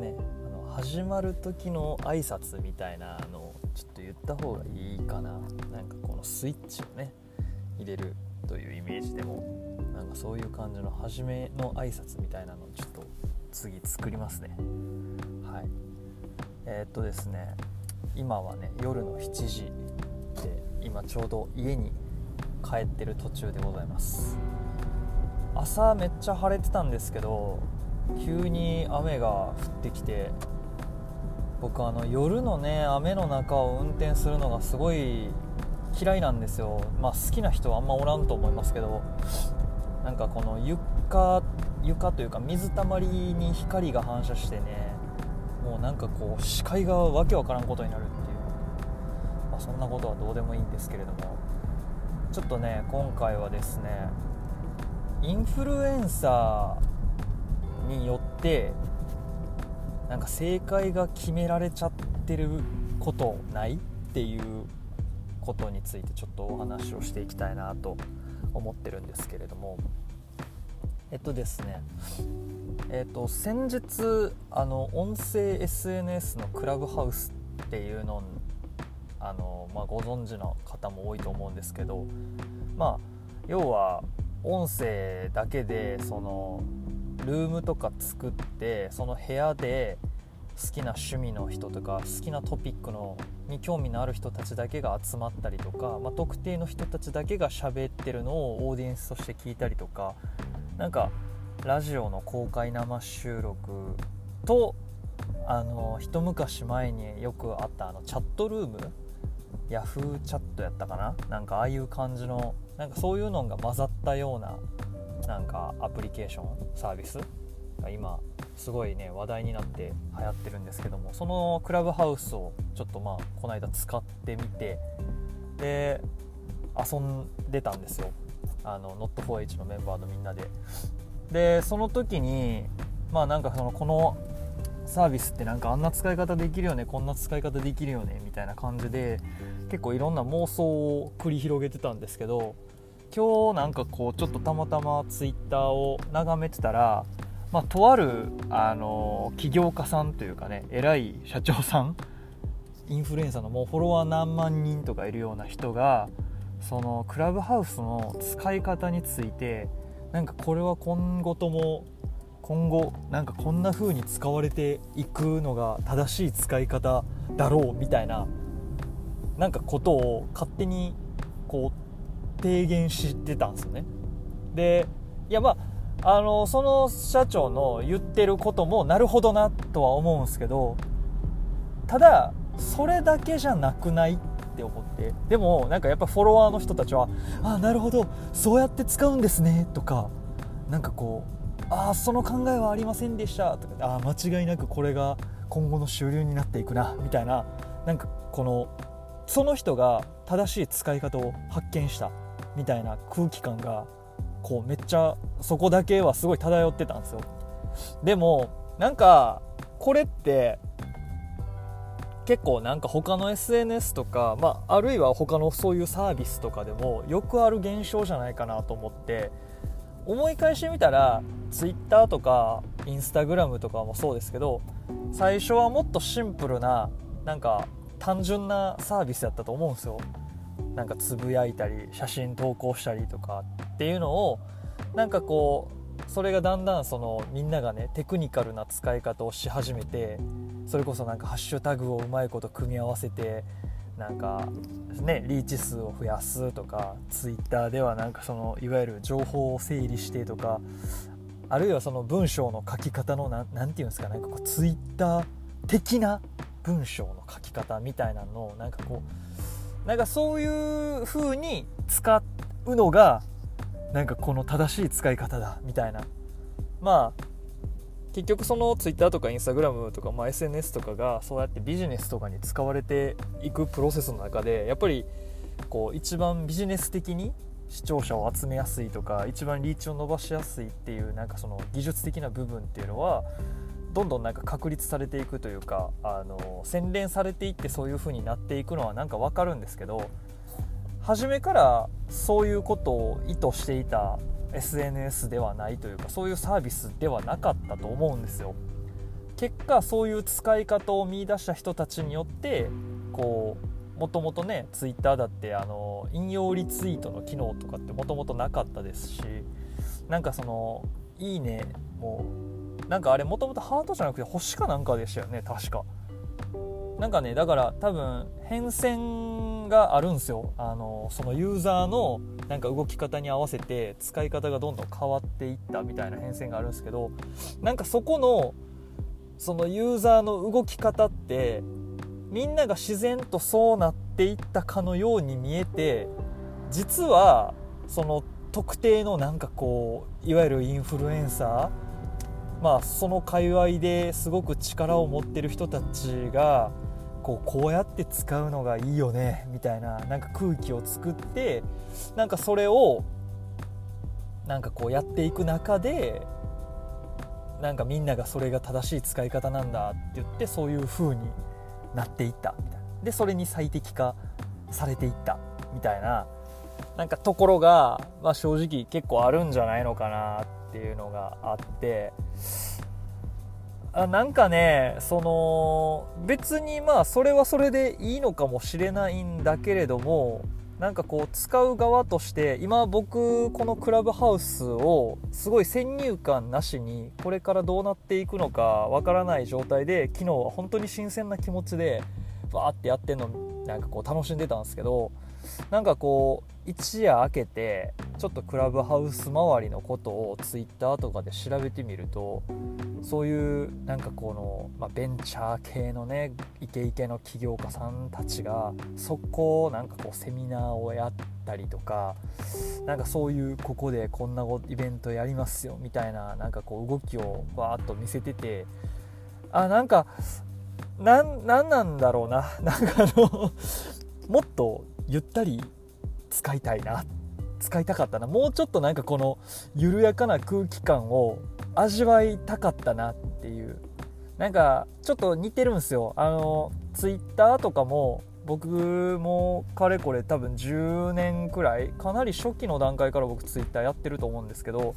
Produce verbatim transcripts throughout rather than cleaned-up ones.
ね、あの始まる時の挨拶みたいなのをちょっと言った方がいいかな。なんかこのスイッチをね入れるというイメージでも、なんかそういう感じの初めの挨拶みたいなのをちょっと次作りますね。はい。えー、っとですね、今はね夜のしちじで、今ちょうど家に帰ってる途中でございます。朝めっちゃ晴れてたんですけど、急に雨が降ってきて、僕あの夜のね雨の中を運転するのがすごい嫌いなんですよ。まあ好きな人はあんまおらんと思いますけど、なんかこの床床というか水たまりに光が反射してね、もうなんかこう視界がわけわからんことになるっていう、まあ、そんなことはどうでもいいんですけれども、ちょっとね今回はですね、インフルエンサーによってなんか正解が決められちゃってることないっていうことについてちょっとお話をしていきたいなと思ってるんですけれども、えっとですねえっと先日あの音声 エスエヌエス のクラブハウスっていうのをあの、まあ、ご存知の方も多いと思うんですけど、まあ要は音声だけでそのルームとか作って、その部屋で好きな趣味の人とか好きなトピックのに興味のある人たちだけが集まったりとか、まあ、特定の人たちだけが喋ってるのをオーディエンスとして聞いたりとか、なんかラジオの公開生収録とあの一昔前によくあったあのチャットルーム、ヤフーチャットやったかな、なんかああいう感じのなんかそういうのが混ざったようななんかアプリケーションサービスが今すごいね話題になって流行ってるんですけども、そのクラブハウスをちょっとまあこの間使ってみて、で遊んでたんですよ、あの ノットフォーエイチ のメンバーのみんなで。でその時にまあなんかそのこのサービスってなんかあんな使い方できるよね、こんな使い方できるよねみたいな感じで結構いろんな妄想を繰り広げてたんですけど、今日なんかこうちょっとたまたまツイッターを眺めてたら、まあ、とあるあの起業家さんというかね、偉い社長さん、インフルエンサーのもうフォロワー何万人とかいるような人がそのクラブハウスの使い方について、なんかこれは今後とも今後なんかこんな風に使われていくのが正しい使い方だろうみたいな、なんかことを勝手にこう提言してたんですよね。で、いやまああのその社長の言ってることもなるほどなとは思うんですけど、ただそれだけじゃなくないって思って、でもなんかやっぱフォロワーの人たちはあなるほどそうやって使うんですねとか、なんかこうあその考えはありませんでしたとか、あ間違いなくこれが今後の主流になっていくなみたいな、なんかこのその人が正しい使い方を発見したみたいな空気感がこうめっちゃそこだけはすごい漂ってたんですよ。でもなんかこれって結構なんか他の エスエヌエス とか、まあ、あるいは他のそういうサービスとかでもよくある現象じゃないかなと思って、思い返してみたら Twitter とか Instagram とかもそうですけど、最初はもっとシンプルななんか単純なサービスだったと思うんですよ。なんかつぶやいたり写真投稿したりとかっていうのを、なんかこうそれがだんだんそのみんながねテクニカルな使い方をし始めて、それこそなんかハッシュタグをうまいこと組み合わせてなんかね、リーチ数を増やすとか、ツイッターではなんかそのいわゆる情報を整理してとか、あるいはその文章の書き方のな、なんていうんですか、なんかこうツイッター的な文章の書き方みたいなのをなんかこうなんかそういう風に使うのがなんかこの正しい使い方だみたいな、まあ結局そのツイッターとかインスタグラムとか、まあ エスエヌエス とかがそうやってビジネスとかに使われていくプロセスの中で、やっぱりこう一番ビジネス的に視聴者を集めやすいとか一番リーチを伸ばしやすいっていうなんかその技術的な部分っていうのはどんどんなんか確立されていくというか、あの洗練されていってそういう風になっていくのはなんか分かるんですけど、初めからそういうことを意図していたエスエヌエス ではないというか、そういうサービスではなかったと思うんですよ。結果そういう使い方を見出した人たちによってこうもともとねツイッターだってあの引用リツイートの機能とかってもともとなかったですし、なんかそのいいねもうなんかあれもともとハートじゃなくて星かなんかでしたよね確か。なんかねだから多分変遷があるんですよ、あのそのユーザーのなんか動き方に合わせて使い方がどんどん変わっていったみたいな変遷があるんですけど、なんかそこのそのユーザーの動き方ってみんなが自然とそうなっていったかのように見えて、実はその特定のなんかこういわゆるインフルエンサー、まあその界隈ですごく力を持ってる人たちがこう、こうやって使うのがいいよねみたいななんか空気を作って、なんかそれをなんかこうやっていく中でなんかみんながそれが正しい使い方なんだって言ってそういう風になっていったみたいな、でそれに最適化されていったみたいななんかところが、まあ、正直結構あるんじゃないのかなっていうのがあって、あなんかねその別にまあそれはそれでいいのかもしれないんだけれども、なんかこう使う側として今僕このクラブハウスをすごい先入観なしにこれからどうなっていくのかわからない状態で昨日は本当に新鮮な気持ちでバーってやってんのなんかこう楽しんでたんですけど、なんかこう一夜明けてちょっとクラブハウス周りのことをツイッターとかで調べてみると、そういうなんかこの、まあ、ベンチャー系のねイケイケの起業家さんたちが速攻なんかこうセミナーをやったりとか、なんかそういうここでこんなイベントやりますよみたいななんかこう動きをわーっと見せてて、あなんかな ん, なんなんだろうななんかあのもっとゆったり使いたいな使いたかったな、もうちょっとなんかこの緩やかな空気感を味わいたかったなっていう、なんかちょっと似てるんですよ。あのツイッターとかも僕もかれこれ多分じゅうねんくらい、かなり初期の段階から僕ツイッターやってると思うんですけど、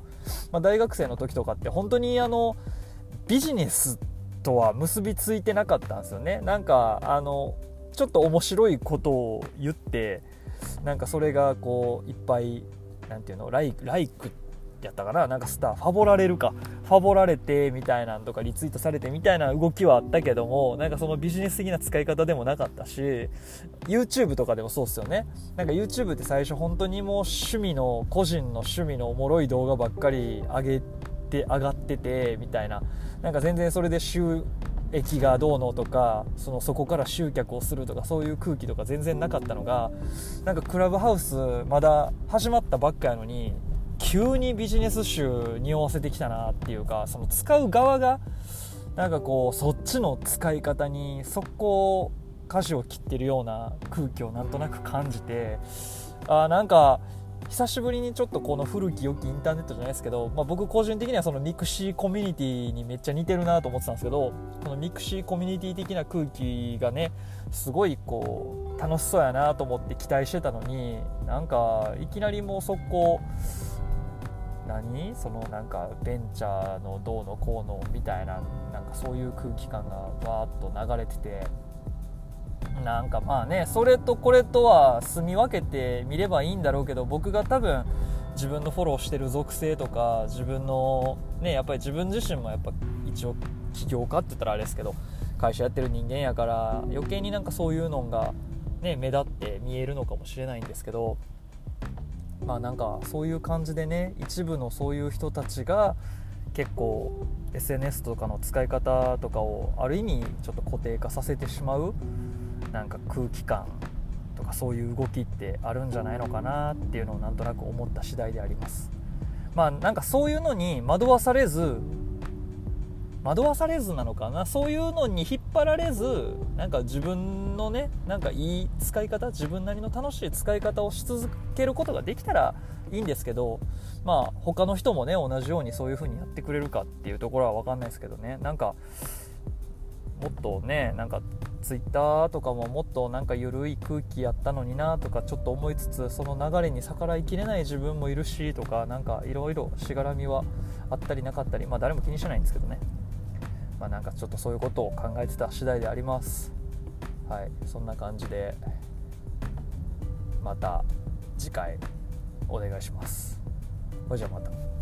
まあ、大学生の時とかって本当にあのビジネスとは結びついてなかったんですよね。なんかあのちょっと面白いことを言ってなんかそれがこういっぱいなんていうのライク、ライクやったかな、なんかスターファボられるかファボられてみたいなんとかリツイートされてみたいな動きはあったけども、なんかそのビジネス的な使い方でもなかったし、 YouTube とかでもそうですよね。なんか YouTube って最初本当にもう趣味の個人の趣味のおもろい動画ばっかり上げて上がっててみたいな、なんか全然それで週駅がどうのとか そのそこから集客をするとかそういう空気とか全然なかったのが、なんかクラブハウスまだ始まったばっかやのに急にビジネス集におわせてきたなっていうか、その使う側がなんかこうそっちの使い方に速攻舵を切ってるような空気をなんとなく感じて、あなんか久しぶりにちょっとこの古き良きインターネットじゃないですけど、まあ、僕個人的にはそのミクシーコミュニティにめっちゃ似てるなと思ってたんですけど、このミクシーコミュニティ的な空気がねすごいこう楽しそうやなと思って期待してたのに、なんかいきなりもう速攻何そのなんかベンチャーのどうのこうのみたいななんかそういう空気感がわーっと流れてて、なんかまあねそれとこれとは住み分けてみればいいんだろうけど、僕が多分自分のフォローしてる属性とか自分のねやっぱり自分自身もやっぱ一応起業家って言ったらあれですけど会社やってる人間やから余計になんかそういうのがね目立って見えるのかもしれないんですけど、まあなんかそういう感じでね一部のそういう人たちが結構 エスエヌエス とかの使い方とかをある意味ちょっと固定化させてしまうなんか空気感とかそういう動きってあるんじゃないのかなっていうのをなんとなく思った次第であります。まあなんかそういうのに惑わされず惑わされずなのかな、そういうのに引っ張られずなんか自分のねなんかいい使い方自分なりの楽しい使い方をし続けることができたらいいんですけど、まあ他の人もね同じようにそういう風にやってくれるかっていうところは分かんないですけどね、なんかもっとねなんかツイッターとかももっとなんか緩い空気やったのになとかちょっと思いつつ、その流れに逆らいきれない自分もいるしとかなんかいろいろしがらみはあったりなかったり、まあ誰も気にしないんですけどね、まあ、なんかちょっとそういうことを考えてた次第であります。はい、そんな感じでまた次回お願いします。それじゃあまた。